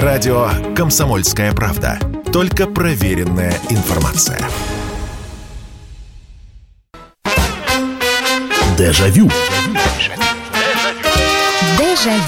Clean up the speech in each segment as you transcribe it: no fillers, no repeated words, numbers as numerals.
Радио «Комсомольская правда». Только проверенная информация. Дежавю. Дежавю.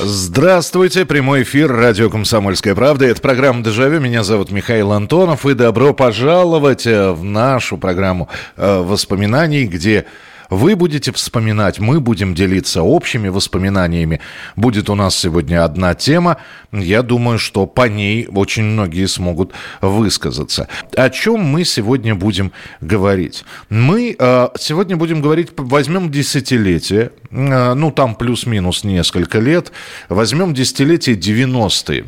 Здравствуйте, прямой эфир радио «Комсомольская правда». Это программа «Дежавю». Меня зовут Михаил Антонов. И добро пожаловать в нашу программу воспоминаний, где вы будете вспоминать, мы будем делиться общими воспоминаниями. Будет у нас сегодня одна тема. Я думаю, что по ней очень многие смогут высказаться. О чем мы сегодня будем говорить? Мы сегодня будем говорить, возьмем десятилетие, ну там плюс-минус несколько лет, возьмем десятилетие 90-е.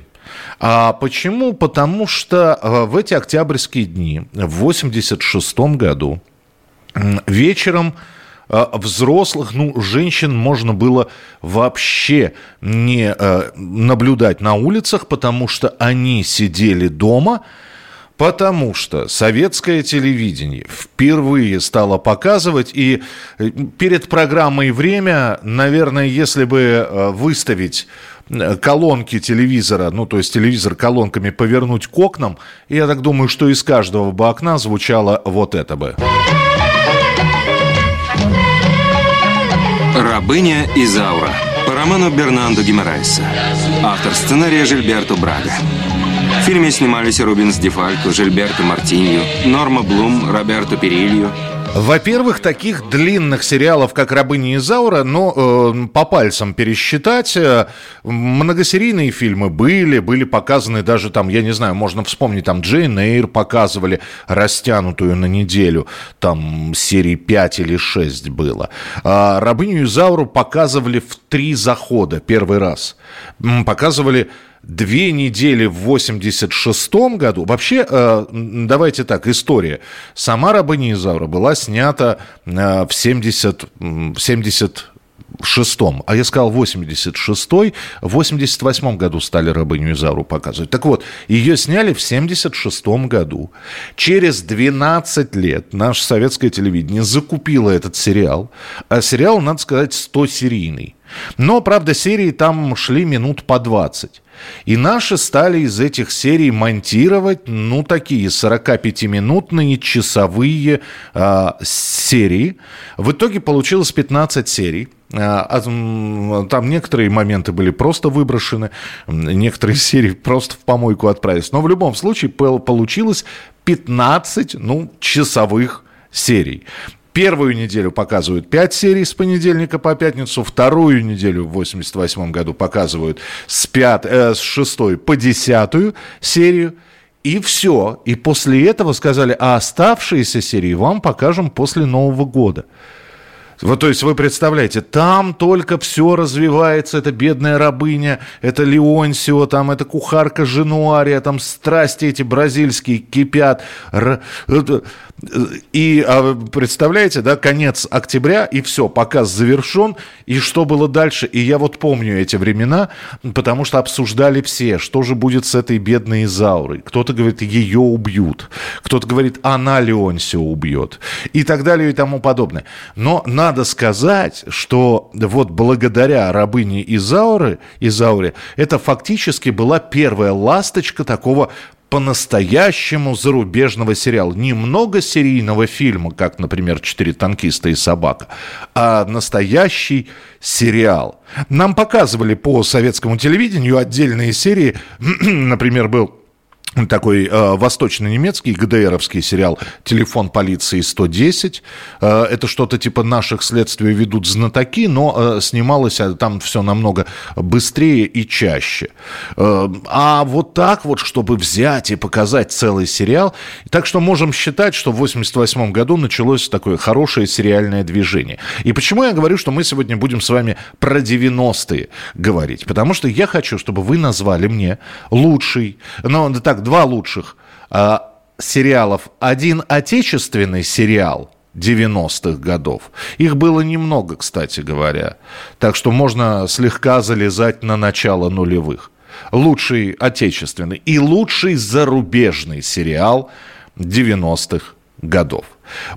А почему? Потому что в эти октябрьские дни, в 86-м году, вечером взрослых, ну, женщин можно было вообще не наблюдать на улицах, потому что они сидели дома, потому что советское телевидение впервые стало показывать, и перед программой «Время», наверное, если бы выставить колонки телевизора, ну, то есть телевизор колонками повернуть к окнам, я так думаю, что из каждого бы окна звучало вот это бы. «Рабыня Изаура» по роману Бернандо Гимарайса. Автор сценария Жильберто Брага. В фильме снимались Рубинс Дефалько, Жильберто Мартинью, Норма Блум, Роберто Перилью. Во-первых, таких длинных сериалов, как «Рабыня Изаура», но по пальцам пересчитать. Многосерийные фильмы были показаны даже там, я не знаю, можно вспомнить, там «Джейн Эйр» показывали растянутую на неделю, там серии 5 или 6 было. А «Рабыню Изауру» показывали в 3 захода первый раз. Показывали 2 недели в 86-м году. Вообще, давайте так, история. Сама «Рабыня Изаура» была снята в 76-м. А я сказал 86-й. В 88-м году стали «Рабыню Изауру» показывать. Так вот, ее сняли в 76-м году. Через 12 лет наше советское телевидение закупило этот сериал. А сериал, надо сказать, 100-серийный. Но, правда, серии там шли минут по 20. И наши стали из этих серий монтировать, ну, такие 45-минутные часовые серии. В итоге получилось 15 серий. Там некоторые моменты были просто выброшены, некоторые серии просто в помойку отправились. Но в любом случае получилось 15, ну, часовых серий. Первую неделю показывают 5 серий с понедельника по пятницу, вторую неделю в 88 году показывают с 6 по 10 серию, и все. И после этого сказали, а оставшиеся серии вам покажем после Нового года. Вот, то есть вы представляете, там только все развивается, это бедная рабыня, это Леонсио, там это кухарка Женуария, там страсти эти бразильские кипят. И представляете, да, конец октября, и все, показ завершен, и что было дальше? И я вот помню эти времена, потому что обсуждали все, что же будет с этой бедной Изаурой. Кто-то говорит, ее убьют, кто-то говорит, она Леонсио убьет, и так далее, и тому подобное. Но надо сказать, что вот благодаря «Рабыне Изауре» это фактически была первая ласточка такого по-настоящему зарубежного сериала. Не многосерийного фильма, как, например, «Четыре танкиста и собака», а настоящий сериал. Нам показывали по советскому телевидению отдельные серии. Например, был такой восточно-немецкий ГДРовский сериал «Телефон полиции 110». Это что-то типа «Наших следствий ведут знатоки», но снималось там все намного быстрее и чаще. А вот так вот, чтобы взять и показать целый сериал. Так что можем считать, что в 88 году началось такое хорошее сериальное движение. И почему я говорю, что мы сегодня будем с вами про 90-е говорить? Потому что я хочу, чтобы вы назвали мне лучший, ну, так, 2 лучших сериалов. Один отечественный сериал 90-х годов. Их было немного, кстати говоря. Так что можно слегка залезать на начало нулевых. Лучший отечественный и лучший зарубежный сериал 90-х годов.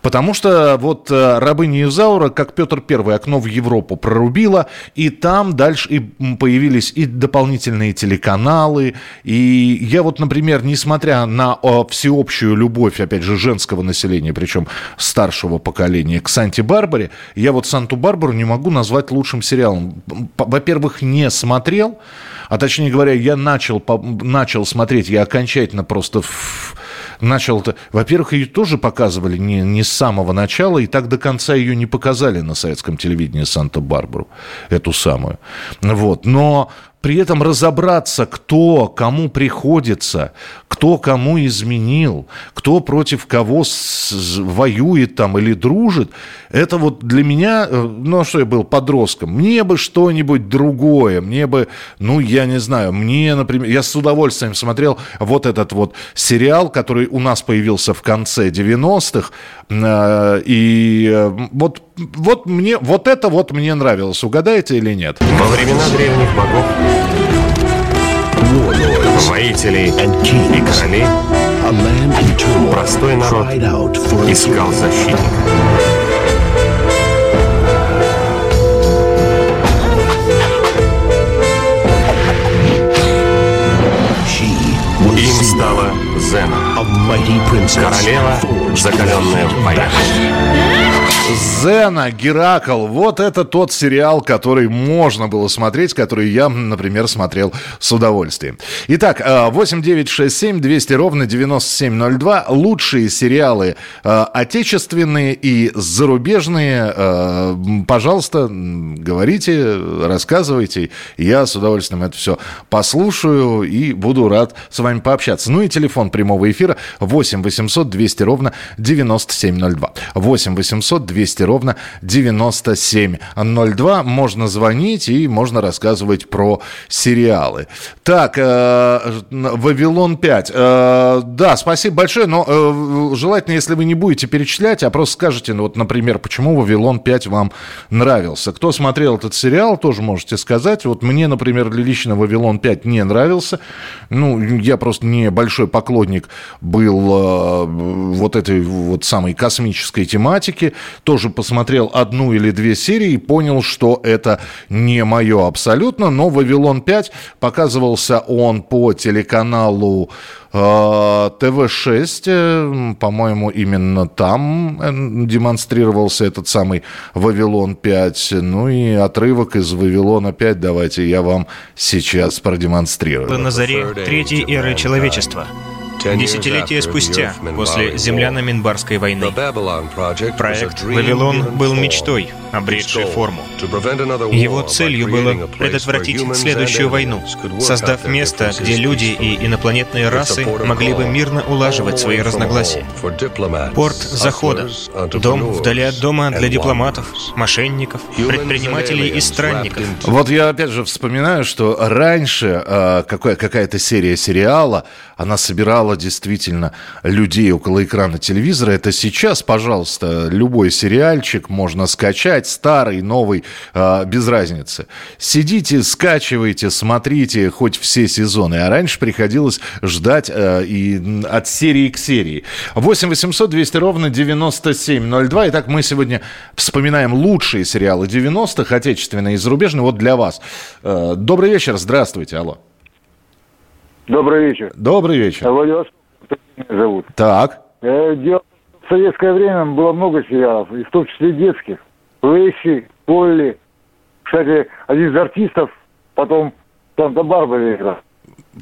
Потому что вот «Рабыня Изаура», как Петр I, окно в Европу прорубила, и там дальше и появились и дополнительные телеканалы. И я вот, например, несмотря на всеобщую любовь, опять же, женского населения, причем старшего поколения, к Санте-Барбаре, я вот «Санту-Барбару» не могу назвать лучшим сериалом. Во-первых, не смотрел, а точнее говоря, я начал смотреть, я окончательно просто... Во-первых, ее тоже показывали не с самого начала, и так до конца ее не показали на советском телевидении Санта-Барбару, эту самую. Вот. Но при этом разобраться, кто кому приходится, кто кому изменил, кто против кого воюет там или дружит, это вот для меня, ну, что я был подростком, мне бы что-нибудь другое, мне бы, ну, я не знаю, мне, например, я с удовольствием смотрел вот этот вот сериал, который у нас появился в конце 90-х, и вот мне нравилось, угадаете или нет? Во времена древних богов, воителей и королей, простой народ искал защитника. Им стала Зена, королева, закаленная в боях. «Зена», «Геракл» – вот это тот сериал, который можно было смотреть, который я, например, смотрел с удовольствием. Итак, 8-967-200-97-02. Лучшие сериалы отечественные и зарубежные. Пожалуйста, говорите, рассказывайте. Я с удовольствием это все послушаю и буду рад с вами пообщаться. Ну и телефон прямого эфира 8-800-200-97-02. 8-800-200-97-02. Можно звонить и можно рассказывать про сериалы. Так, «Вавилон-5». Да, спасибо большое, но желательно, если вы не будете перечислять, а просто скажете, ну, вот, например, почему «Вавилон-5» вам нравился. Кто смотрел этот сериал, тоже можете сказать. Вот мне, например, лично «Вавилон-5» не нравился. Ну, я просто небольшой поклонник был вот этой вот самой космической тематики. Тоже посмотрел одну или две серии и понял, что это не мое абсолютно. Но «Вавилон-5», показывался он по телеканалу ТВ-6, по-моему, именно там демонстрировался этот самый «Вавилон-5». Ну и отрывок из «Вавилона-5» давайте я вам сейчас продемонстрирую. На заре третьей эры человечества, десятилетия спустя, после земляно-минбарской войны, проект «Вавилон» был мечтой, обретшей форму. Его целью было предотвратить следующую войну, создав место, где люди и инопланетные расы могли бы мирно улаживать свои разногласия. Порт захода, дом вдали от дома для дипломатов, мошенников, предпринимателей и странников. Вот я опять же вспоминаю, что раньше какая-то серия сериала, она собирала действительно людей около экрана телевизора. Это сейчас, пожалуйста, любой сериальчик можно скачать, старый, новый, без разницы. Сидите, скачивайте, смотрите хоть все сезоны. А раньше приходилось ждать и от серии к серии. 8 800 200 ровно 9702. Итак, мы сегодня вспоминаем лучшие сериалы 90-х, отечественные и зарубежные. Вот для вас. Добрый вечер, здравствуйте, алло. Добрый вечер. Добрый вечер. Владивосток меня зовут. Так. В советское время было много сериалов, и в том числе детских. «Лэсси», «Полли». Кстати, один из артистов потом «Санта-Барбара» играл.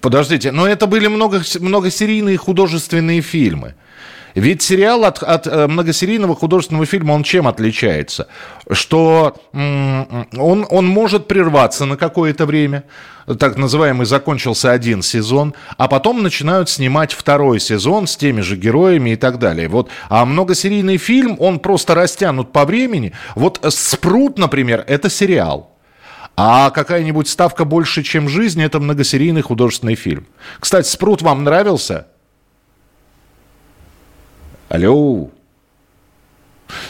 Подождите, но это были многосерийные художественные фильмы. Ведь сериал от многосерийного художественного фильма, он чем отличается? Что он может прерваться на какое-то время, так называемый закончился один сезон, а потом начинают снимать второй сезон с теми же героями и так далее. Вот. А многосерийный фильм, он просто растянут по времени. Вот «Спрут», например, это сериал. А какая-нибудь «Ставка больше, чем жизнь» — это многосерийный художественный фильм. Кстати, «Спрут» вам нравился? Алло.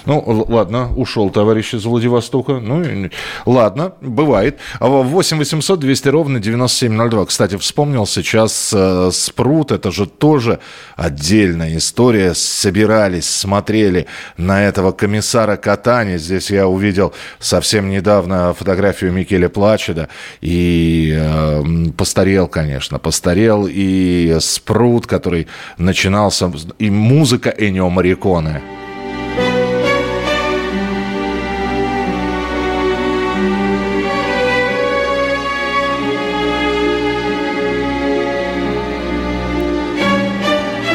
Ну, ладно, ушел товарищ из Владивостока. Ну, ладно, бывает. 8 800 200 ровно 9702. Кстати, вспомнил сейчас Спрут. Это же тоже отдельная история. Собирались, смотрели на этого комиссара Катани. Здесь я увидел совсем недавно фотографию Микеле Плачидо. И постарел, конечно. Постарел и Спрут, который начинался... И музыка Эннио Морриконе.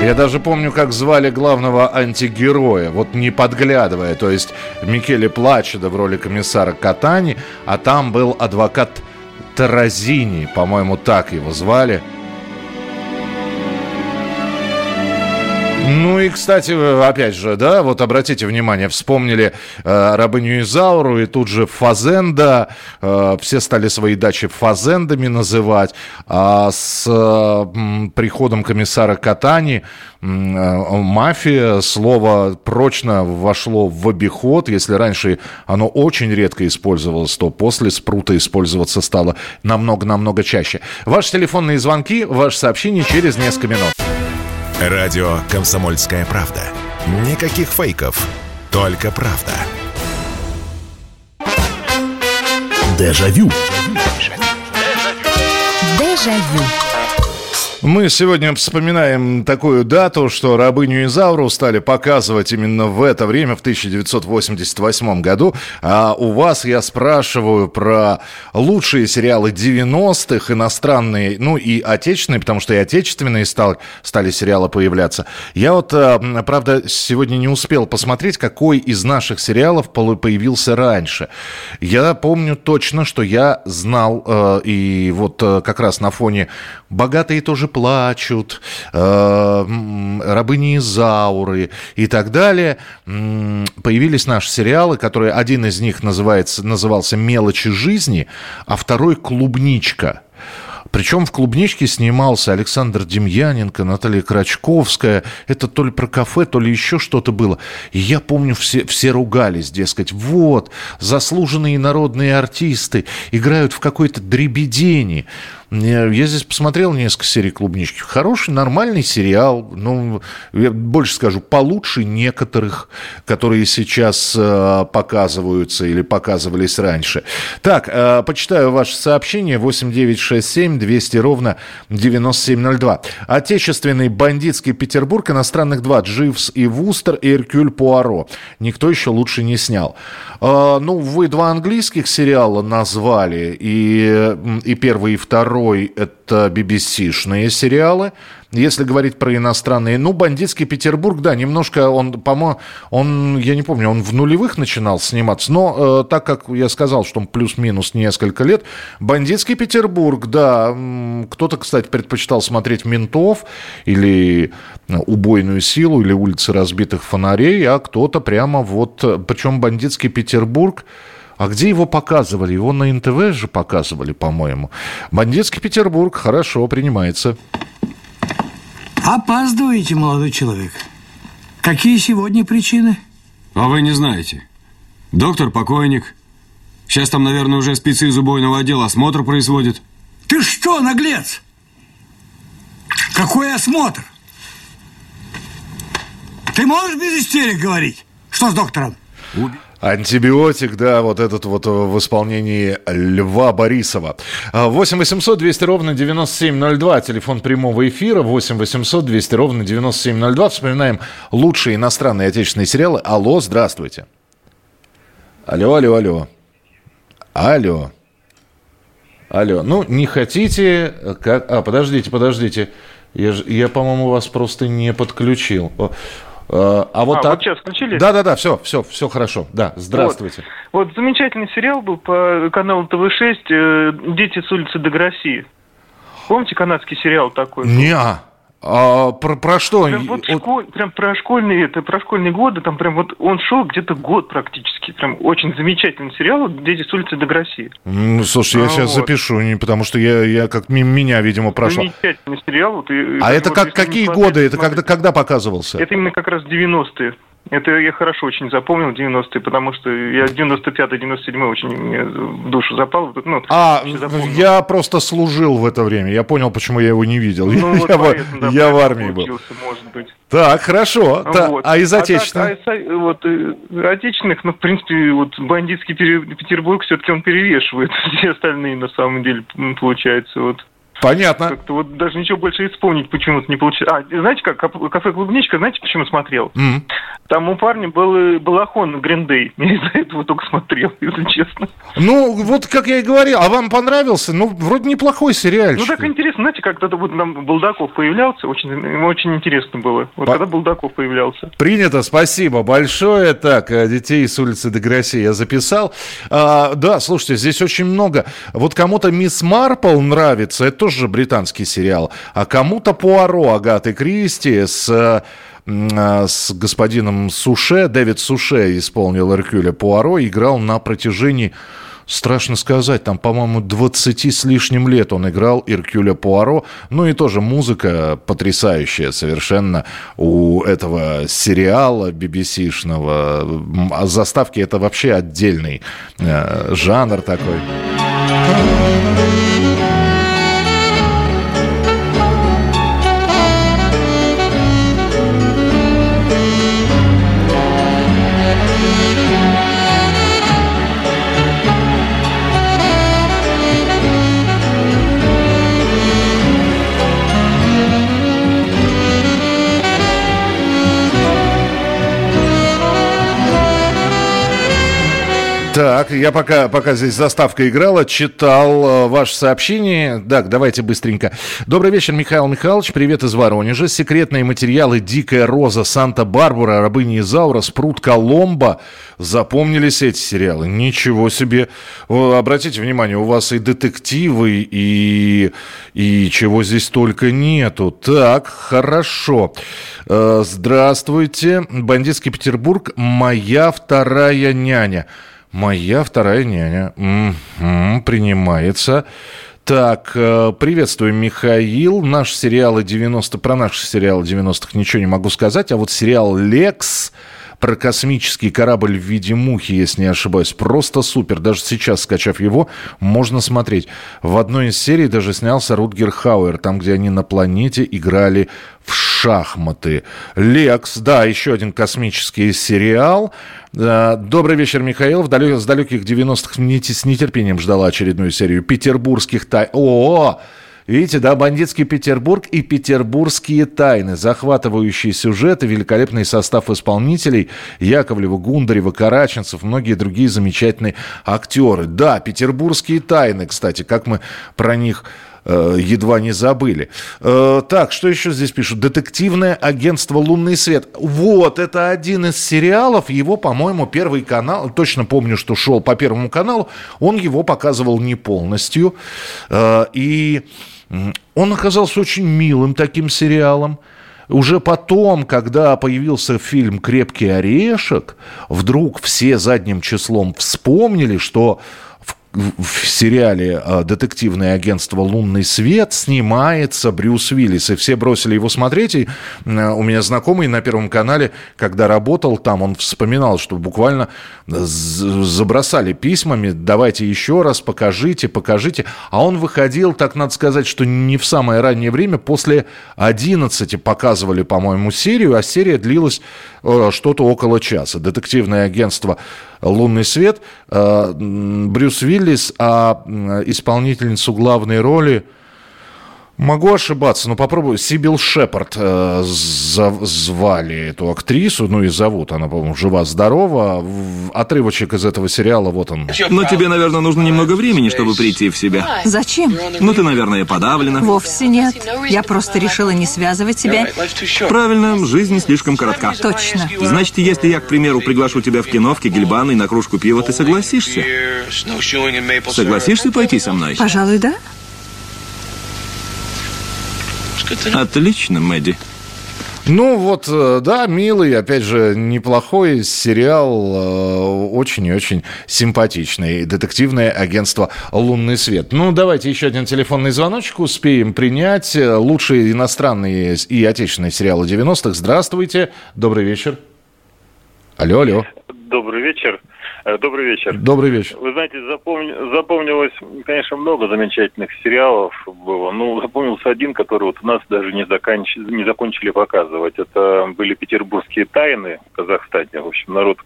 Я даже помню, как звали главного антигероя, вот не подглядывая. То есть Микеле Плачидо в роли комиссара Катани, а там был адвокат Таразини, по-моему, так его звали. Ну и, кстати, опять же, да, вот обратите внимание, вспомнили Рабыню Изауру, и тут же Фазенда, все стали свои дачи фазендами называть, а с приходом комиссара Катани мафия, слово прочно вошло в обиход, если раньше оно очень редко использовалось, то после Спрута использоваться стало намного-намного чаще. Ваши телефонные звонки, ваши сообщения через несколько минут. Радио «Комсомольская правда». Никаких фейков, только правда. Дежавю. Дежавю. Мы сегодня вспоминаем такую дату, что «Рабыню Изауру» стали показывать именно в это время, в 1988 году. А у вас я спрашиваю про лучшие сериалы 90-х, иностранные, ну и отечественные, потому что и отечественные стали сериалы появляться. Я вот, правда, сегодня не успел посмотреть, какой из наших сериалов появился раньше. Я помню точно, что я знал, и вот как раз на фоне «Богатые тоже плачут», «Рабыни Изауры» и так далее, появились наши сериалы, которые один из них назывался «Мелочи жизни», а второй «Клубничка». Причем в «Клубничке» снимался Александр Демьяненко, Наталья Крачковская. Это то ли про кафе, то ли еще что-то было. И я помню, все ругались, дескать, вот, заслуженные народные артисты играют в какой-то дребедени. Я здесь посмотрел несколько серий «Клубнички». Хороший, нормальный сериал. Ну, я больше скажу, получше некоторых, которые сейчас показываются или показывались раньше. Так, почитаю ваше сообщение. 8967 200 ровно 9702. Отечественный «Бандитский Петербург», иностранных два. Дживс и Вустер, и Эркюль Пуаро. Никто еще лучше не снял. Ну, вы два английских сериала назвали. И первый, и второй. Это BBC-шные сериалы. Если говорить про иностранные, ну, «Бандитский Петербург», да, немножко он, по-моему, я не помню, он в нулевых начинал сниматься, но так как я сказал, что он плюс-минус несколько лет, «Бандитский Петербург», да, кто-то, кстати, предпочитал смотреть «Ментов» или «Убойную силу», или «Улицы разбитых фонарей», а кто-то прямо вот, причем «Бандитский Петербург», а где его показывали? Его на НТВ же показывали, по-моему. «Бандитский Петербург» хорошо принимается. Опаздываете, молодой человек. Какие сегодня причины? А вы не знаете. Доктор покойник. Сейчас там, наверное, уже спецы из убойного отдела осмотр производят. Ты что, наглец? Какой осмотр? Ты можешь без истерик говорить? Что с доктором? «Антибиотик», да, вот этот вот в исполнении Льва Борисова. 8 800 200 ровно 9702, телефон прямого эфира, 8 800 200 ровно 9702. Вспоминаем лучшие иностранные и отечественные сериалы. Алло, здравствуйте. Алло. Ну, не хотите... Как... А, подождите. Я, по-моему, вас просто не подключил. А вот так... вот сейчас включились? Да, все хорошо. Да, здравствуйте. Вот замечательный сериал был по каналу ТВ6 «Дети с улицы Деграсси». Помните канадский сериал такой? Не-а. Про что? Прям про школьные годы. Там прям вот он шел где-то год практически. Прям очень замечательный сериал «Дети с улицы Деграсси». Слушай, я сейчас запишу, потому что я как мимо меня, видимо, прошло. Замечательный сериал. Вот, и это вот, какие годы? Это когда показывался? Это именно как раз 90-е. Это я хорошо очень запомнил, 90-е, потому что я 95-97 очень мне в душу запал. Я просто служил в это время, я понял, почему я его не видел. Я в армии был. Может быть. Так, хорошо. Вот. А из отечественных? Отечественных, в принципе, бандитский Петербург все-таки он перевешивает все остальные, на самом деле, получается, Понятно. Как-то даже ничего больше вспомнить почему-то не получилось. Знаете как, кафе «Клубничка», знаете, почему смотрел? Mm-hmm. Там у парня был балахон Green Day. Я из-за этого только смотрел, если честно. Как я и говорил, а вам понравился? Вроде неплохой сериальчик. Так интересно, знаете, как когда там Булдаков появлялся, очень интересно было. Когда Булдаков появлялся. Принято, спасибо большое. Так, «Детей с улицы Деграсси» я записал. Да, слушайте, здесь очень много. Кому-то «Мисс Марпл» нравится, это тоже британский сериал, а кому-то Пуаро Агаты Кристи с господином Суше, Дэвид Суше исполнил Эркюля Пуаро, играл на протяжении, страшно сказать, там, по-моему, 20 с лишним лет он играл Эркюля Пуаро, и тоже музыка потрясающая совершенно у этого сериала BBC-шного, а заставки это вообще отдельный жанр такой. Так, я пока здесь заставка играла, читал ваше сообщение. Так, давайте быстренько. Добрый вечер, Михаил Михайлович. Привет из Воронежа. Секретные материалы «Дикая роза», «Санта-Барбара», «Рабыня Изаура», «Спрут», «Колумбо». Запомнились эти сериалы? Ничего себе. Обратите внимание, у вас и детективы, и чего здесь только нету. Так, хорошо. Здравствуйте. «Бандитский Петербург», «Моя вторая няня». «Моя вторая няня». Принимается. Так, приветствую, Михаил. Про наши сериалы 90-х ничего не могу сказать. А сериал «Лекс» про космический корабль в виде мухи, если не ошибаюсь, просто супер. Даже сейчас, скачав его, можно смотреть. В одной из серий даже снялся Рутгер Хауэр, там, где они на планете играли в шахматы. «Лекс», да, еще один космический сериал. Добрый вечер, Михаил. С далеких 90-х с нетерпением ждала очередную серию «Петербургских тайн». Видите, да, «Бандитский Петербург» и «Петербургские тайны». Захватывающие сюжеты, великолепный состав исполнителей. Яковлева, Гундарева, Караченцев, многие другие замечательные актеры. Да, «Петербургские тайны», кстати, как мы про них едва не забыли. Так, что еще здесь пишут? «Детективное агентство Лунный свет». Это один из сериалов. Его, по-моему, Первый канал, точно помню, что шел по Первому каналу, он его показывал не полностью. И он оказался очень милым таким сериалом. Уже потом, когда появился фильм «Крепкий орешек», вдруг все задним числом вспомнили, что в сериале «Детективное агентство Лунный свет» снимается Брюс Уиллис. И все бросили его смотреть. И у меня знакомый на Первом канале, когда работал там, он вспоминал, что буквально забросали письмами: давайте еще раз, покажите. А он выходил, так надо сказать, что не в самое раннее время. После 11 показывали, по-моему, серию, а серия длилась что-то около часа. «Детективное агентство Лунный свет», Брюс Уиллис, а исполнительницу главной роли, могу ошибаться, но попробую, Сибил Шепард звали эту актрису, и зовут, она, по-моему, жива-здорова. Отрывочек из этого сериала, вот он. Но тебе, наверное, нужно немного времени, чтобы прийти в себя. Зачем? Ты, наверное, подавлена. Вовсе нет. Я просто решила не связывать себя. Правильно, жизнь слишком коротка. Точно. Значит, если я, к примеру, приглашу тебя в кино, в Кегельбан и на кружку пива, ты согласишься? Согласишься пойти со мной? Пожалуй, да. Отлично, Мэдди. Да, милый, опять же, неплохой сериал, очень и очень симпатичный. «Детективное агентство Лунный свет». Давайте еще один телефонный звоночек успеем принять. Лучшие иностранные и отечественные сериалы 90-х. Здравствуйте, добрый вечер. Алло, алло. Добрый вечер. Добрый вечер. Вы знаете, запомнилось, конечно, много замечательных сериалов было. Ну, запомнился один, который вот у нас даже не закончили показывать. Это были «Петербургские тайны» в Казахстане. В общем, народ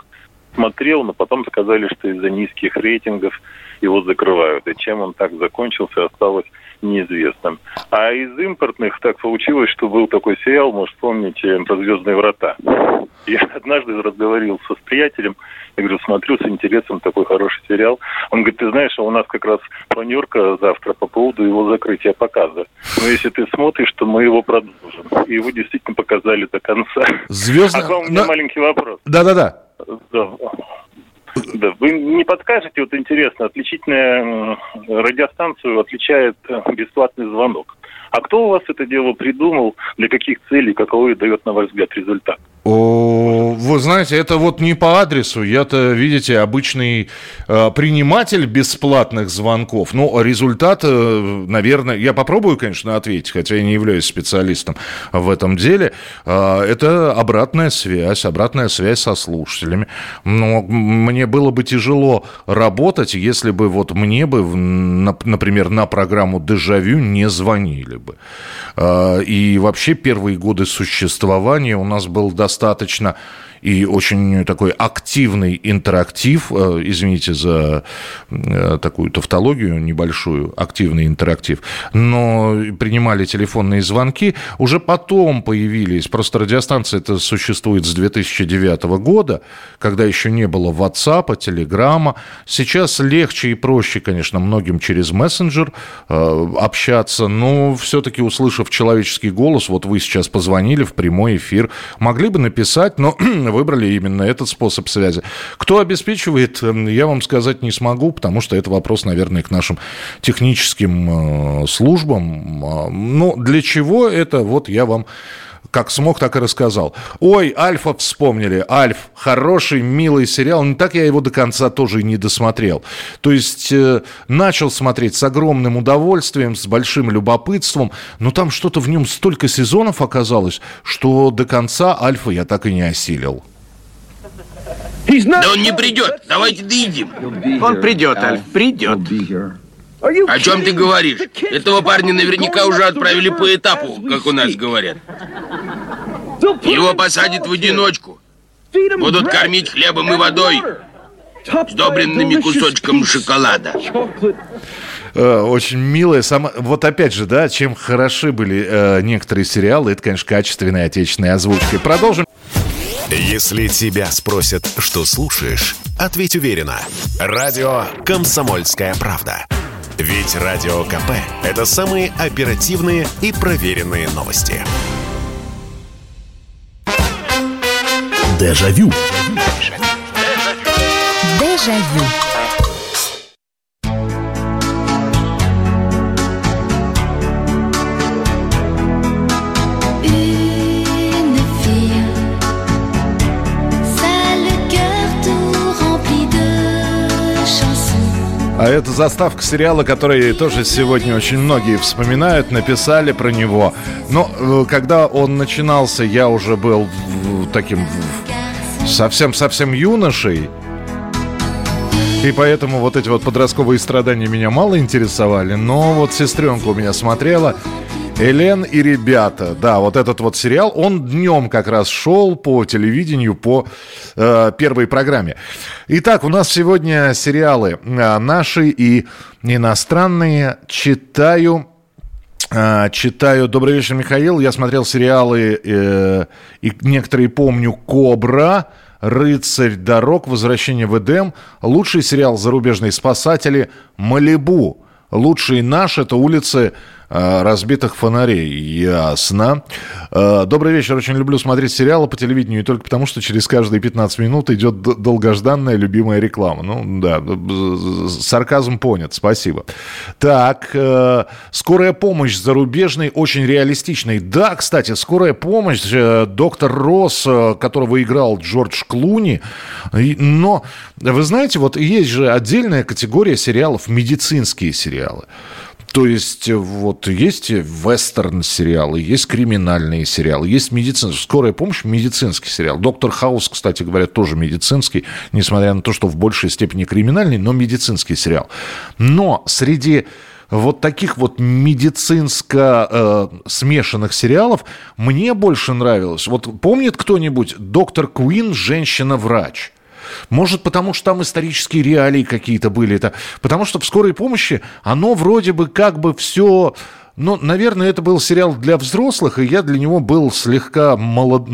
смотрел, но потом сказали, что из-за низких рейтингов его закрывают. И чем он так закончился, осталось неизвестным. А из импортных так получилось, что был такой сериал, может, помните, про «Звездные врата». Я однажды разговаривался с приятелем, я говорю, смотрю с интересом такой хороший сериал. Он говорит, ты знаешь, у нас как раз планерка завтра по поводу его закрытия показа. Но если ты смотришь, то мы его продолжим. И его действительно показали до конца. А вам у меня маленький вопрос. Да. Вы не подскажете, вот интересно, отличительная радиостанцию отличает бесплатный звонок. А кто у вас это дело придумал, для каких целей, каковой дает, на ваш взгляд, результат? О, вы знаете, это вот не по адресу. Я-то, видите, обычный приниматель бесплатных звонков. Но результат, наверное, я попробую, конечно, ответить, хотя я не являюсь специалистом в этом деле. Это обратная связь со слушателями. Но мне было бы тяжело работать, если бы вот мне бы, например, на программу «Дежавю» не звонили бы. И вообще первые годы существования у нас был достаточно и очень такой активный интерактив, извините за такую тавтологию небольшую, активный интерактив, но принимали телефонные звонки, уже потом появились, просто радиостанция-то существует с 2009 года, когда еще не было WhatsApp, Telegram, сейчас легче и проще, конечно, многим через мессенджер общаться, но все-таки, услышав человеческий голос, вот вы сейчас позвонили в прямой эфир, могли бы написать, но выбрали именно этот способ связи. Кто обеспечивает, я вам сказать не смогу, потому что это вопрос, наверное, к нашим техническим службам. Но для чего это, вот я вам как смог, так и рассказал. Ой, Альфа вспомнили. Альф, хороший, милый сериал. Но так я его до конца тоже и не досмотрел. То есть начал смотреть с огромным удовольствием, с большим любопытством, но там что-то в нем столько сезонов оказалось, что до конца Альфа я так и не осилил. Да он не придет. Давайте доедим. Он придет, Альф, придет. О чем ты говоришь? Этого парня наверняка уже отправили по этапу, как у нас говорят. Его посадят в одиночку. Будут кормить хлебом и водой, сдобренными кусочком шоколада. Очень милая. Вот опять же, да, чем хороши были некоторые сериалы, это, конечно, качественные отечественные озвучки. Продолжим. Если тебя спросят, что слушаешь, ответь уверенно. Радио «Комсомольская правда». Ведь Радио КП – это самые оперативные и проверенные новости. Дежавю. Дежавю. А это заставка сериала, который тоже сегодня очень многие вспоминают, написали про него. Но когда он начинался, я уже был таким совсем-совсем юношей. И поэтому вот эти вот подростковые страдания меня мало интересовали. Но вот сестренка у меня смотрела «Элен и ребята». Да, вот этот вот сериал, он днем как раз шел по телевидению, по первой программе. Итак, у нас сегодня сериалы наши и иностранные. Читаю. Добрый вечер, Михаил. Я смотрел сериалы, и некоторые помню, «Кобра», «Рыцарь дорог», «Возвращение в Эдем». Лучший сериал «Зарубежные спасатели» «Малибу». Лучший наш – это «Улицы разбитых фонарей». Ясно. Добрый вечер. Очень люблю смотреть сериалы по телевидению и только потому, что через каждые 15 минут идет долгожданная любимая реклама. Ну, да, сарказм понят. Спасибо. Так, «Скорая помощь» зарубежный, очень реалистичный. Да, кстати, «Скорая помощь», доктор Росс, которого играл Джордж Клуни. Но, вы знаете, вот есть же отдельная категория сериалов, медицинские сериалы. То есть, вот есть вестерн-сериалы, есть криминальные сериалы, есть медицинский. «Скорая помощь» – медицинский сериал. «Доктор Хаус», кстати говоря, тоже медицинский, несмотря на то, что в большей степени криминальный, но медицинский сериал. Но среди вот таких вот медицинско-смешанных сериалов мне больше нравилось. Вот помнит кто-нибудь «Доктор Куин. Женщина-врач»? Может, потому что там исторические реалии какие-то были. Потому что в «Скорой помощи» оно вроде бы как бы все... Ну, наверное, это был сериал для взрослых, и я для него был слегка молод.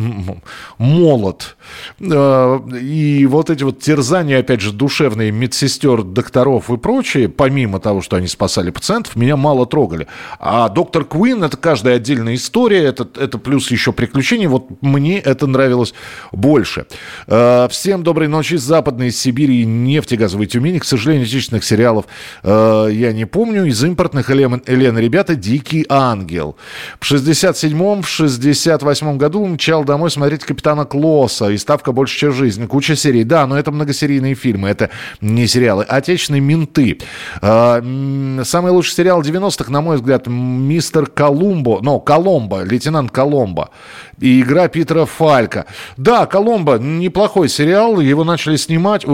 И вот эти вот терзания, опять же, душевные медсестер, докторов и прочее, помимо того, что они спасали пациентов, меня мало трогали. А «Доктор Куин» — это каждая отдельная история, это плюс еще приключения. Вот мне это нравилось больше. Всем доброй ночи. Из Западной Сибири и нефтегазовой Тюмени. К сожалению, отечественных сериалов я не помню. Из импортных «Элен и ребята», «Дикий ангел». В 67-м, в 68-м году мчал домой смотреть «Капитана Клосса» и «Ставка больше, чем жизнь». Куча серий. Да, но это многосерийные фильмы, это не сериалы. «Отечественные менты». Самый лучший сериал 90-х, на мой взгляд, «Мистер Колумбо». Ну, «Коломбо», «Лейтенант Коломбо» и «Игра Питера Фалька». Да, «Коломбо» неплохой сериал, его начали снимать.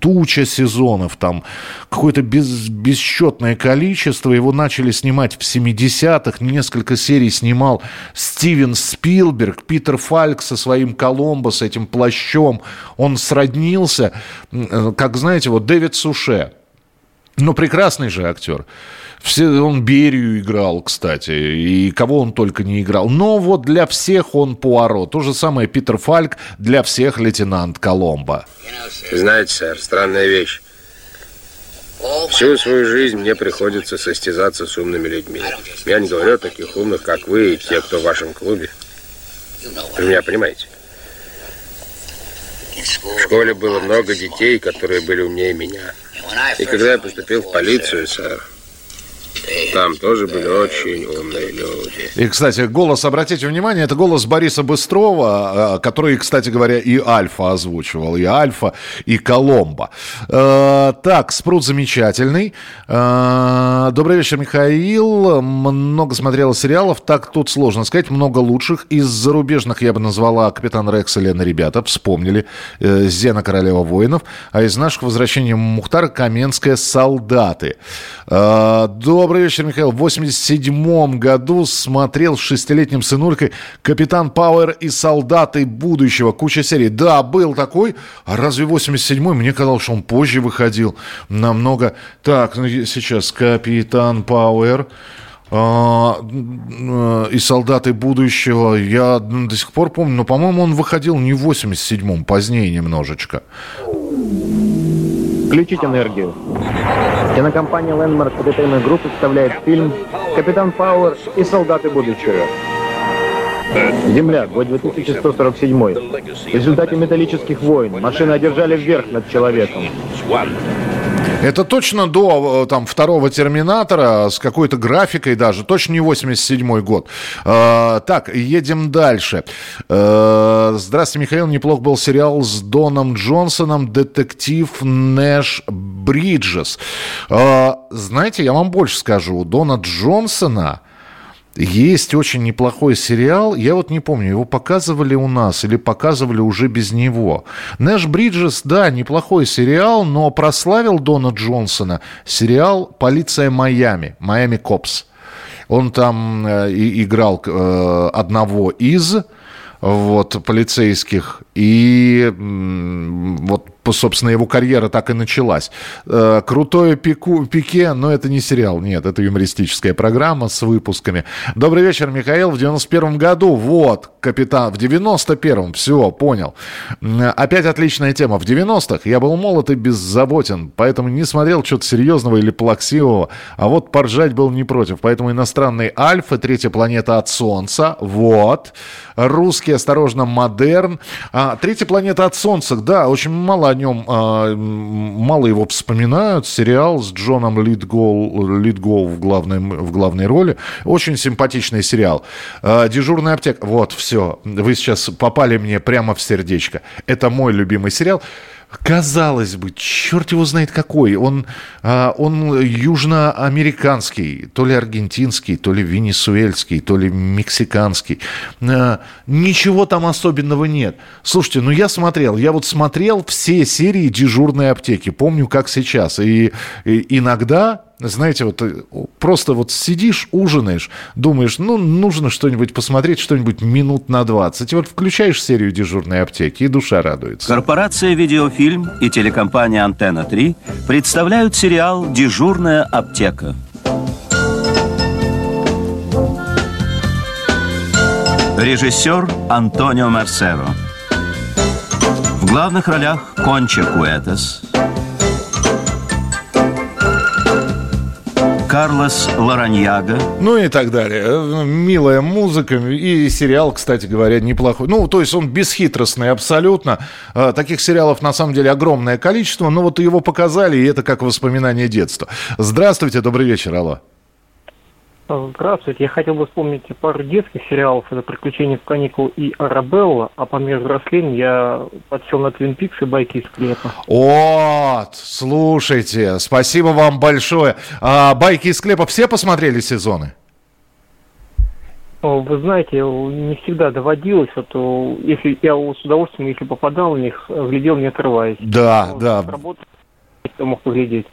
Туча сезонов там, какое-то бесчетное количество, его начали снимать в 70-х, несколько серий снимал Стивен Спилберг, Питер Фальк со своим Коломбо, с этим плащом, он сроднился, как, знаете, вот Дэвид Суше, но прекрасный же актер. Он Берию играл, кстати, и кого он только не играл. Но вот для всех он Пуаро. То же самое Питер Фальк, для всех лейтенант Коломбо. Знаете, сэр, странная вещь. Всю свою жизнь мне приходится состязаться с умными людьми. Я не говорю о таких умных, как вы и те, кто в вашем клубе. Вы меня понимаете? В школе было много детей, которые были умнее меня. И когда я поступил в полицию, сэр, там тоже были очень умные люди. И, кстати, голос, обратите внимание, это голос Бориса Быстрова, который, кстати говоря, и Альфа озвучивал, и Альфа, и Коломбо. Так, Спрут замечательный. Добрый вечер, Михаил. Много смотрела сериалов, так тут сложно сказать, много лучших. Из зарубежных я бы назвала «Капитан Рекс» и «Элен и ребята», вспомнили, «Зена Королева воинов», а из наших «Возвращение Мухтара» «Каменская солдаты». Добрый вечер, Михаил. В 87-м году смотрел с шестилетним сынулькой «Капитан Пауэр» и «Солдаты будущего». Куча серий. Да, был такой. А разве 87-й? Мне казалось, что он позже выходил. Намного. Так, ну сейчас «Капитан Пауэр» и «Солдаты будущего». Я до сих пор помню. Но, по-моему, он выходил не в 87-м. Позднее немножечко. Включить энергию. Кинокомпания «Лэндмарк» Entertainment Group представляет фильм «Капитан Пауэр и солдаты будущего». Земля, год 2147. В результате металлических войн машины одержали верх над человеком. Это точно до там, второго «Терминатора», с какой-то графикой даже. Точно не 87-й год. Так, едем дальше. Здравствуйте, Михаил. Неплох был сериал с Доном Джонсоном «Детектив Нэш Бриджес». Знаете, я вам больше скажу. У Дона Джонсона есть очень неплохой сериал. Я вот не помню, его показывали у нас или показывали уже без него. «Нэш Бриджес», да, неплохой сериал, но прославил Дона Джонсона сериал «Полиция Майами», «Майами Копс». Он там играл одного из вот, полицейских, и вот, собственно, его карьера так и началась. «Крутое пике», но это не сериал, нет, это юмористическая программа с выпусками. Добрый вечер, Михаил. В 91-м году, вот, «Капитан», в 91-м, все, понял. Опять отличная тема. В 90-х я был молод и беззаботен, поэтому не смотрел что-то серьезного или плаксивого, а вот поржать был не против. Поэтому иностранные «Альфы», «Третья планета от Солнца», вот, русский «Осторожно, модерн». «Третья планета от Солнца», да, очень мало о нем, мало его вспоминают. Сериал с Джоном Литгоу в главной роли. Очень симпатичный сериал. «Дежурная аптека». Вот, все. Вы сейчас попали мне прямо в сердечко. Это мой любимый сериал. Казалось бы, черт его знает какой. Он южноамериканский, то ли аргентинский, то ли венесуэльский, то ли мексиканский. Ничего там особенного нет. Слушайте, ну я смотрел все серии «Дежурной аптеки». Помню, как сейчас. И иногда... Знаете, вот просто вот сидишь, ужинаешь, думаешь, ну, нужно что-нибудь посмотреть, что-нибудь минут на 20. И вот включаешь серию «Дежурной аптеки», и душа радуется. Корпорация «Видеофильм» и телекомпания «Антенна 3» представляют сериал «Дежурная аптека». Режиссер Антонио Мерсеро. В главных ролях Конча Куэтас, Карлос Лараньяга. Ну и так далее. Милая музыка. И сериал, кстати говоря, неплохой. Ну, то есть он бесхитростный абсолютно. Таких сериалов, на самом деле, огромное количество. Но вот его показали, и это как воспоминание детства. Здравствуйте, добрый вечер, алло. Здравствуйте. Я хотел бы вспомнить пару детских сериалов. Это «Приключения в каникул» и «Арабелла». А по мере взросления я подсел на «Твин Пикс» и «Байки из склепа». Вот, слушайте, спасибо вам большое. А «Байки из склепа» все посмотрели сезоны? Вы знаете, не всегда доводилось. Вот, если я с удовольствием, если попадал в них, глядел, не отрываясь. Да, но да. Работал, мог поглядеть.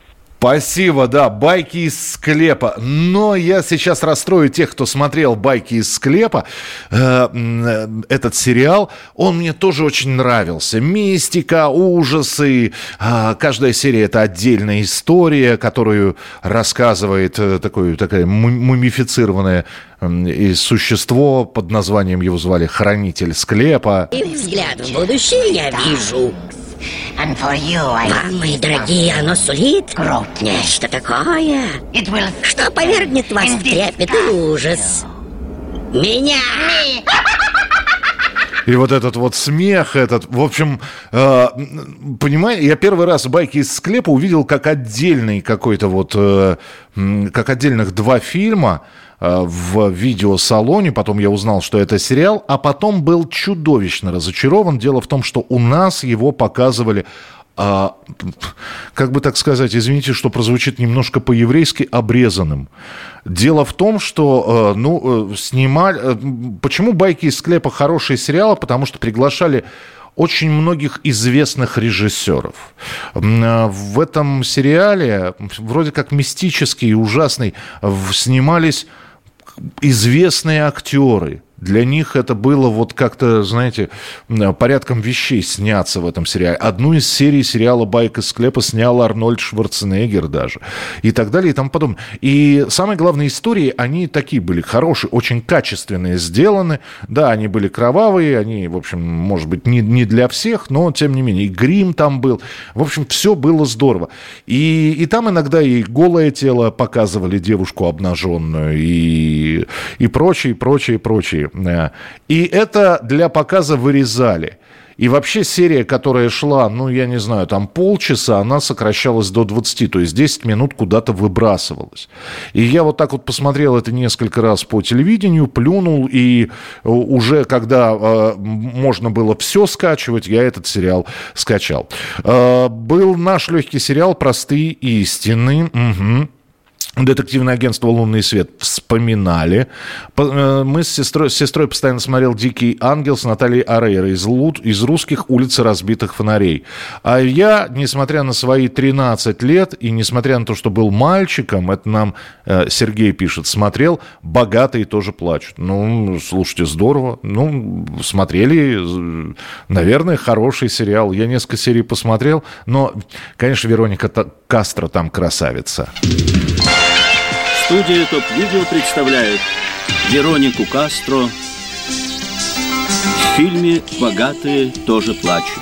Спасибо, да, «Байки из склепа». Но я сейчас расстрою тех, кто смотрел «Байки из склепа». Этот сериал, он мне тоже очень нравился. Мистика, ужасы. Каждая серия – это отдельная история, которую рассказывает такая мумифицированная существо под названием, его звали «Хранитель склепа». И взгляд в будущее я вижу. And for you, вам, мои дорогие, оно сулит нечто такое, что повергнет вас в трепет и ужас. Меня! И вот этот вот смех, этот... В общем, понимаете, я первый раз «Байки из склепа» увидел как отдельный какой-то вот... как отдельных два фильма в видеосалоне. Потом я узнал, что это сериал. А потом был чудовищно разочарован. Дело в том, что у нас его показывали... как бы так сказать, извините, что прозвучит немножко по-еврейски, обрезанным. Дело в том, что снимали... Почему «Байки из склепа» хорошие сериалы? Потому что приглашали очень многих известных режиссеров. В этом сериале, вроде как мистический и ужасный, снимались известные актеры. Для них это было вот как-то, знаете, порядком вещей сняться в этом сериале. Одну из серий сериала «Байк из склепа» снял Арнольд Шварценеггер даже. И так далее, и тому подобное. И самые главные истории, они такие были хорошие, очень качественные сделаны. Да, они были кровавые, они, в общем, может быть, не для всех, но, тем не менее, и грим там был. В общем, все было здорово. И там иногда и голое тело показывали, девушку обнаженную, и прочее. И это для показа вырезали. И вообще серия, которая шла, там полчаса, она сокращалась до 20, то есть 10 минут куда-то выбрасывалась. И я вот так вот посмотрел это несколько раз по телевидению, плюнул, и уже когда можно было все скачивать, я этот сериал скачал. Был наш легкий сериал «Простые истины». Угу. Детективное агентство «Лунный свет» вспоминали. Мы с сестрой постоянно смотрел «Дикий ангел» с Натальей Орейро из русских «Улицы разбитых фонарей». А я, несмотря на свои 13 лет и несмотря на то, что был мальчиком, это нам Сергей пишет, смотрел «Богатые тоже плачут». Ну, слушайте, здорово. Ну, смотрели, наверное, хороший сериал. Я несколько серий посмотрел, но, конечно, Вероника Кастро там красавица. Студия «Топ-Видео» представляет Веронику Кастро в фильме «Богатые тоже плачут».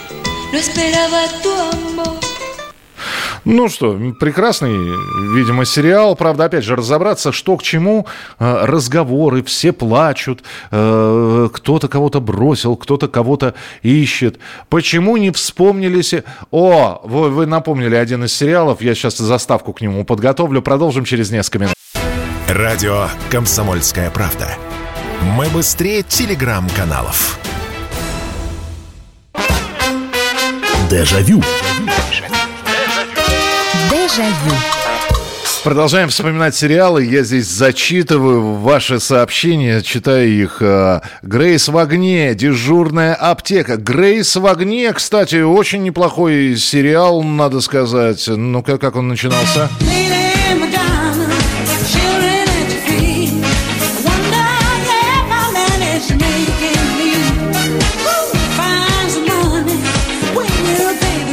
Ну что, прекрасный, видимо, сериал. Правда, опять же, разобраться, что к чему. Разговоры, все плачут. Кто-то кого-то бросил, кто-то кого-то ищет. Почему не вспомнились... О, вы напомнили один из сериалов. Я сейчас заставку к нему подготовлю. Продолжим через несколько минут. Радио «Комсомольская правда». Мы быстрее телеграм-каналов. Дежавю. Дежавю. Продолжаем вспоминать сериалы. Я здесь зачитываю ваши сообщения, читаю их. «Грейс в огне», «Дежурная аптека». «Грейс в огне», кстати, очень неплохой сериал, надо сказать. Ну-ка, как он начинался?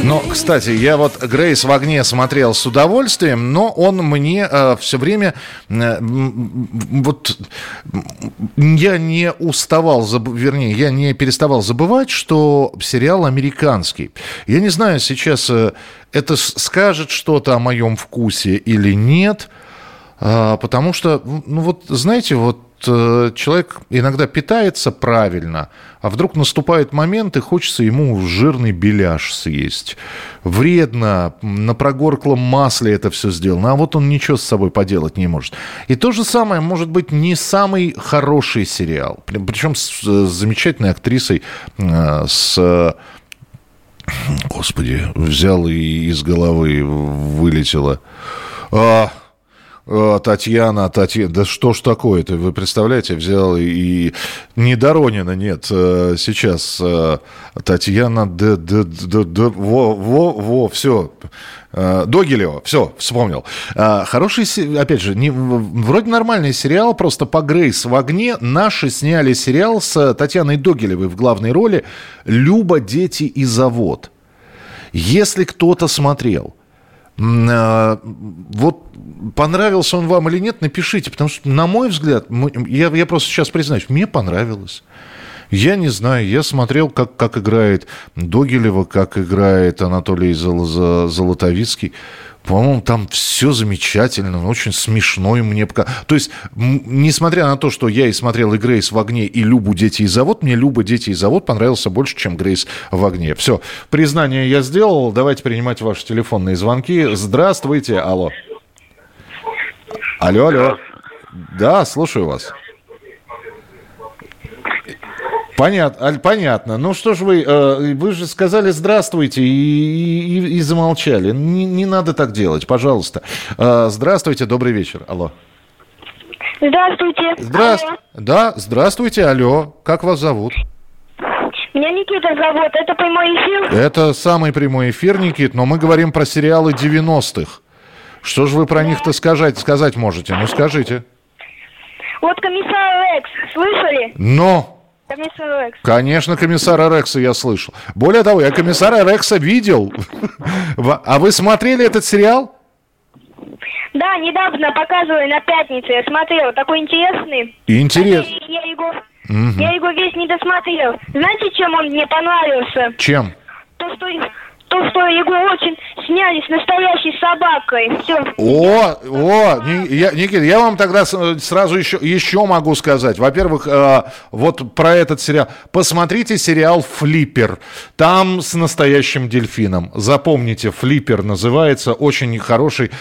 Но, кстати, я вот «Грейс в огне» смотрел с удовольствием, но он мне все время... я не переставал забывать, что сериал американский. Я не знаю сейчас, это скажет что-то о моем вкусе или нет, потому что, человек иногда питается правильно, а вдруг наступает момент, и хочется ему жирный беляш съесть. Вредно, на прогорклом масле это все сделано, а вот он ничего с собой поделать не может. И то же самое может быть не самый хороший сериал, причем с замечательной актрисой, с... Господи, взял и из головы вылетело... Татьяна, да что ж такое-то, вы представляете, взял и... Не Доронина, нет, сейчас Татьяна, все, Догилева, все, вспомнил. Хороший, опять же, вроде нормальный сериал, просто по «Грейс в огне» наши сняли сериал с Татьяной Догилевой в главной роли «Люба, дети и завод». Если кто-то смотрел... Вот понравился он вам или нет, напишите, потому что, на мой взгляд, я просто сейчас признаюсь, мне понравилось. Я не знаю, я смотрел, как играет Догилева, как играет Анатолий Золотовицкий. По-моему, там все замечательно, очень смешно и мне пока. То есть, несмотря на то, что я и смотрел и «Грейс в огне», и «Любу, дети и завод», мне «Люба, дети и завод» понравился больше, чем «Грейс в огне». Все, признание я сделал, давайте принимать ваши телефонные звонки. Здравствуйте, алло. Алло, алло. Да, слушаю вас. Понятно. Ну что ж вы же сказали «здравствуйте» и замолчали. Не надо так делать, пожалуйста. Здравствуйте, добрый вечер. Алло. Здравствуйте. Алло. Да, здравствуйте, алло. Как вас зовут? Меня Никита зовут. Это прямой эфир? Это самый прямой эфир, Никит, но мы говорим про сериалы 90-х. Что же вы про них-то сказать можете? Ну скажите. Вот «Комиссар Рекс» слышали? Но... Комиссара Рекса. Конечно, «Комиссара Рекса» я слышал. Более того, я «Комиссара Рекса» видел. А вы смотрели этот сериал? Да, недавно показывали на пятнице. Я смотрел. Такой интересный. Интересный. Я его весь не досмотрел. Знаете, чем он мне понравился? Чем? То, что его очень сняли с настоящей собакой. Все. Никита, я вам тогда сразу еще могу сказать. Во-первых, вот про этот сериал. Посмотрите сериал «Флиппер». Там с настоящим дельфином. Запомните, «Флиппер» называется. Очень хороший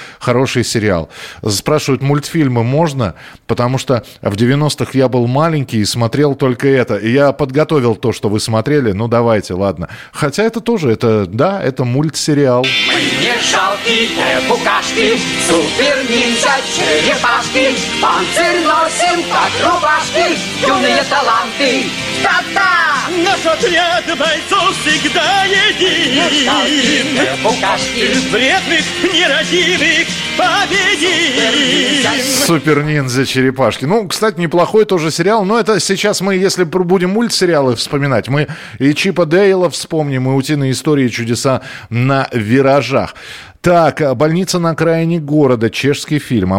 сериал. Спрашивают, мультфильмы можно? Потому что в 90-х я был маленький и смотрел только это. И я подготовил то, что вы смотрели. Ну, давайте, ладно. Хотя это тоже, да, это мультсериал. Мне жалкие букашки, супер-ниндзя, черепашки, панцирь носим, как рубашки, юные таланты. Та-та! Наш отряд бойцов всегда един. Мне жалкие букашки, вредных, нерадивых победим. Супер-ниндзя, черепашки. Ну, кстати, неплохой тоже сериал, но это сейчас мы, если будем мультсериалы вспоминать, мы и Чипа Дейла вспомним, и «Утиные истории», «Чудеса на виражах». Так, «Больница на окраине города», чешский фильм.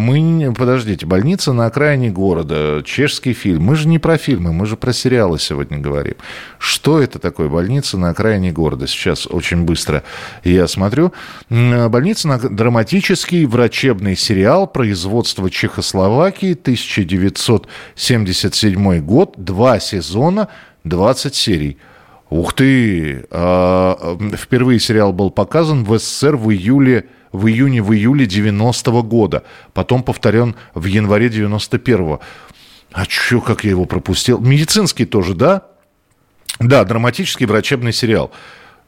Подождите, «Больница на окраине города», чешский фильм. Мы же не про фильмы, мы же про сериалы сегодня говорим. Что это такое «Больница на окраине города»? Сейчас очень быстро я смотрю. «Больница» на... драматический врачебный сериал производства Чехословакии, 1977 год, 2 сезона, 20 серий. Ух ты! Впервые сериал был показан в СССР в июне 90-го года. Потом повторен в январе 91-го. А чё, как я его пропустил? Медицинский тоже, да? Да, драматический врачебный сериал.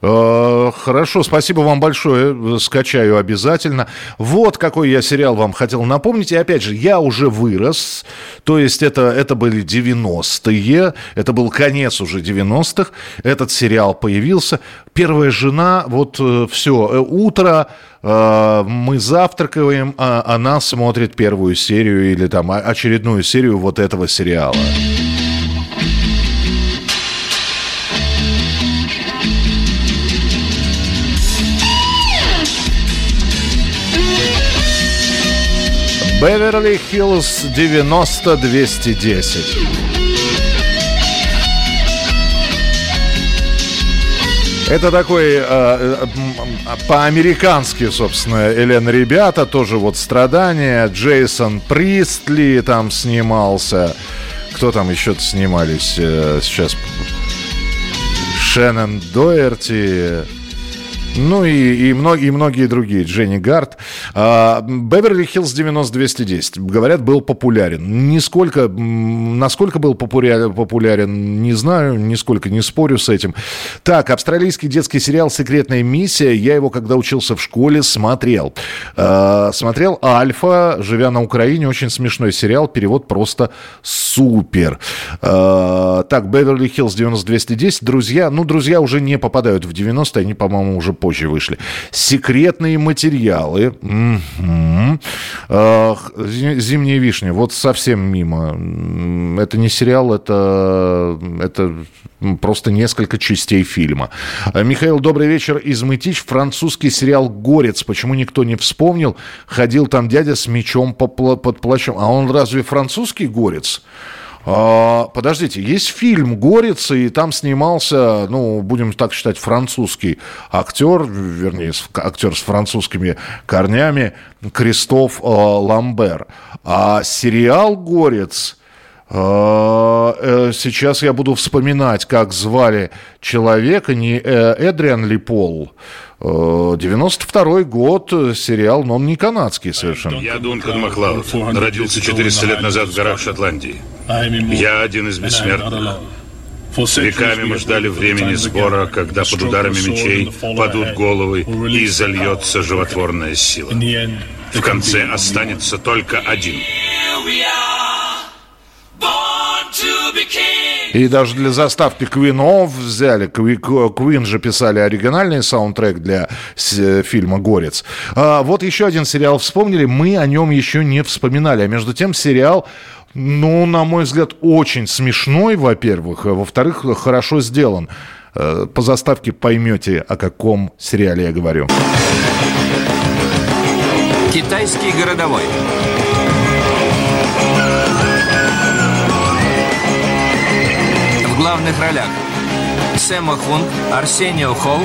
Хорошо, спасибо вам большое, скачаю обязательно. Вот какой я сериал вам хотел напомнить. И опять же, я уже вырос, то есть это были 90-е, это был конец уже 90-х, этот сериал появился. «Первая жена», вот все, утро, мы завтракаем, а она смотрит первую серию или там очередную серию вот этого сериала. Беверли-Хиллз 90-210. Это такой по-американски, собственно, «Элен и ребята», тоже вот страдания. Джейсон Пристли там снимался. Кто там еще-то снимались сейчас? Шеннон Доерти. Ну и многие другие. Дженни Гард. «Беверли-Хиллз 90-210», говорят, был популярен. Нисколько, насколько был популярен, не знаю. Нисколько не спорю с этим. Так, австралийский детский сериал «Секретная миссия». Я его, когда учился в школе, смотрел. Смотрел «Альфа», живя на Украине. Очень смешной сериал. Перевод просто супер. Так, «Беверли-Хиллз 90-210». «Друзья». Ну, «Друзья» уже не попадают в 90-е. Они, по-моему, уже позже вышли. «Секретные материалы». «Зимняя вишня». Вот совсем мимо. Это не сериал, это просто несколько частей фильма. Михаил, добрый вечер. Из Мытищ. Французский сериал «Горец». Почему никто не вспомнил? Ходил там дядя с мечом под плащом. А он разве французский «Горец»? Подождите, есть фильм «Горец», и там снимался, ну, будем так считать, французский актер, вернее, актер с французскими корнями, Кристоф Ламбер. А сериал «Горец», сейчас я буду вспоминать, как звали человека, не Эдриан ли Пол, 92-й год, сериал, но он не канадский совершенно. Я Дункан Маклауд, родился 400 лет назад в горах Шотландии. Я один из бессмертных. Веками мы ждали времени сбора, когда под ударами мечей падут головы и изольется животворная сила. В конце останется только один. И даже для заставки Queen взяли. Queen же писали оригинальный саундтрек для фильма «Горец». Вот еще один сериал вспомнили. Мы о нем еще не вспоминали. А между тем сериал, ну, на мой взгляд, очень смешной, во-первых. А во-вторых, хорошо сделан. По заставке поймете, о каком сериале я говорю. «Китайский городовой». В главных ролях Сэма Хунг, Арсенио Холл,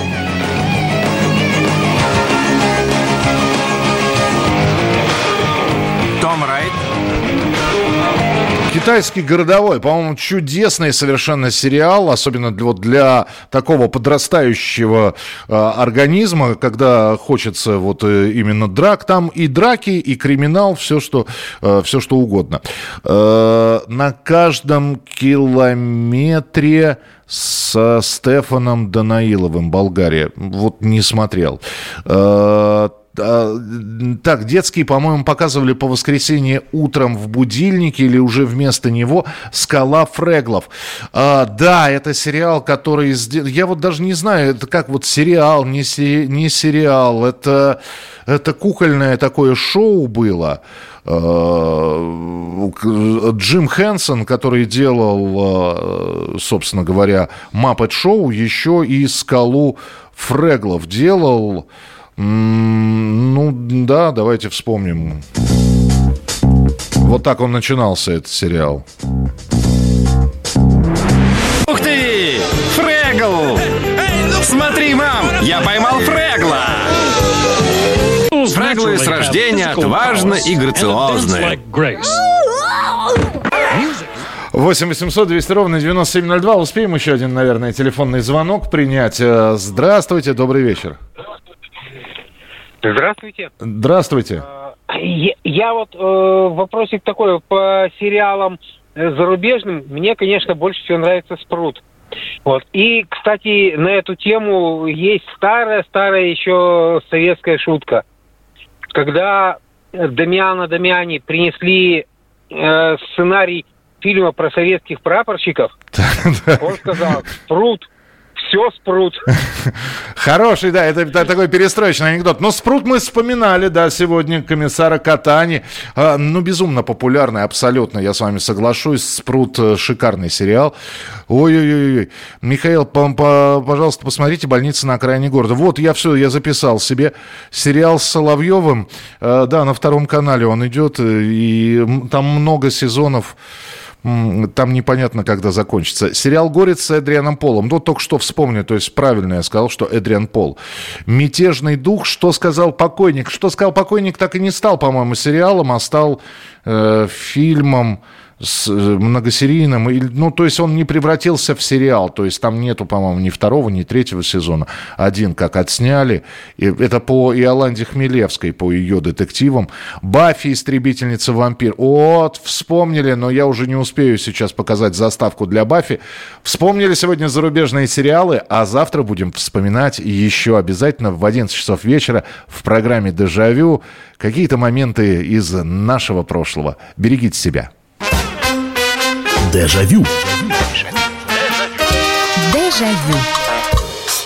Том Райт. «Китайский городовой», по-моему, чудесный совершенно сериал, особенно для такого подрастающего организма, когда хочется вот именно драк. Там и драки, и криминал, все, что угодно. «На каждом километре» со Стефаном Данаиловым, Болгария. Вот не смотрел. Так, детский, по-моему, показывали по воскресенье утром в будильнике или уже вместо него «Скала Фреглов». Да, это сериал, который... Я вот даже не знаю, это как вот сериал, не сериал. Это кукольное такое шоу было. Джим Хэнсон, который делал, собственно говоря, «Маппет Шоу», еще и «Скалу Фреглов» делал... Ну да, давайте вспомним. Вот так он начинался, этот сериал. Ух ты! Фрегл! Смотри, мам, я поймал Фрегла! Фреглы с рождения отважно и грациозны. 8-800-200-97-02. Успеем еще один, наверное, телефонный звонок принять. Здравствуйте, добрый вечер. Здравствуйте. Здравствуйте. Я вот вопросик такой по сериалам зарубежным. Мне, конечно, больше всего нравится «Спрут». Вот. И, кстати, на эту тему есть старая еще советская шутка. Когда Дамиани принесли сценарий фильма про советских прапорщиков, он сказал: «Спрут, все Спрут». Хороший, да, это такой перестроечный анекдот. Но Спрут мы вспоминали, да, сегодня комиссара Катани. Безумно популярный, абсолютно, я с вами соглашусь. Спрут, шикарный сериал. Ой-ой-ой. Михаил, пожалуйста, посмотрите «Больница на окраине города». Вот, я записал себе сериал с Соловьевым. Да, на Втором канале он идет, и там много сезонов. Там непонятно, когда закончится. Сериал «Горец» с Эдрианом Полом. Вот только что вспомню, то есть правильно я сказал, что Эдриан Пол. «Мятежный дух», «Что сказал покойник». «Что сказал покойник» так и не стал, по-моему, сериалом, а стал фильмом многосерийным. То есть он не превратился в сериал. То есть там нету, по-моему, ни второго, ни третьего сезона. Один как отсняли. Это по Иоланде Хмелевской, по ее детективам. «Баффи. Истребительница вампир». Вот, вспомнили, но я уже не успею сейчас показать заставку для «Баффи». Вспомнили сегодня зарубежные сериалы, а завтра будем вспоминать еще обязательно в 11 часов вечера в программе «Дежавю» какие-то моменты из нашего прошлого. Берегите себя. Дежавю. Дежавю.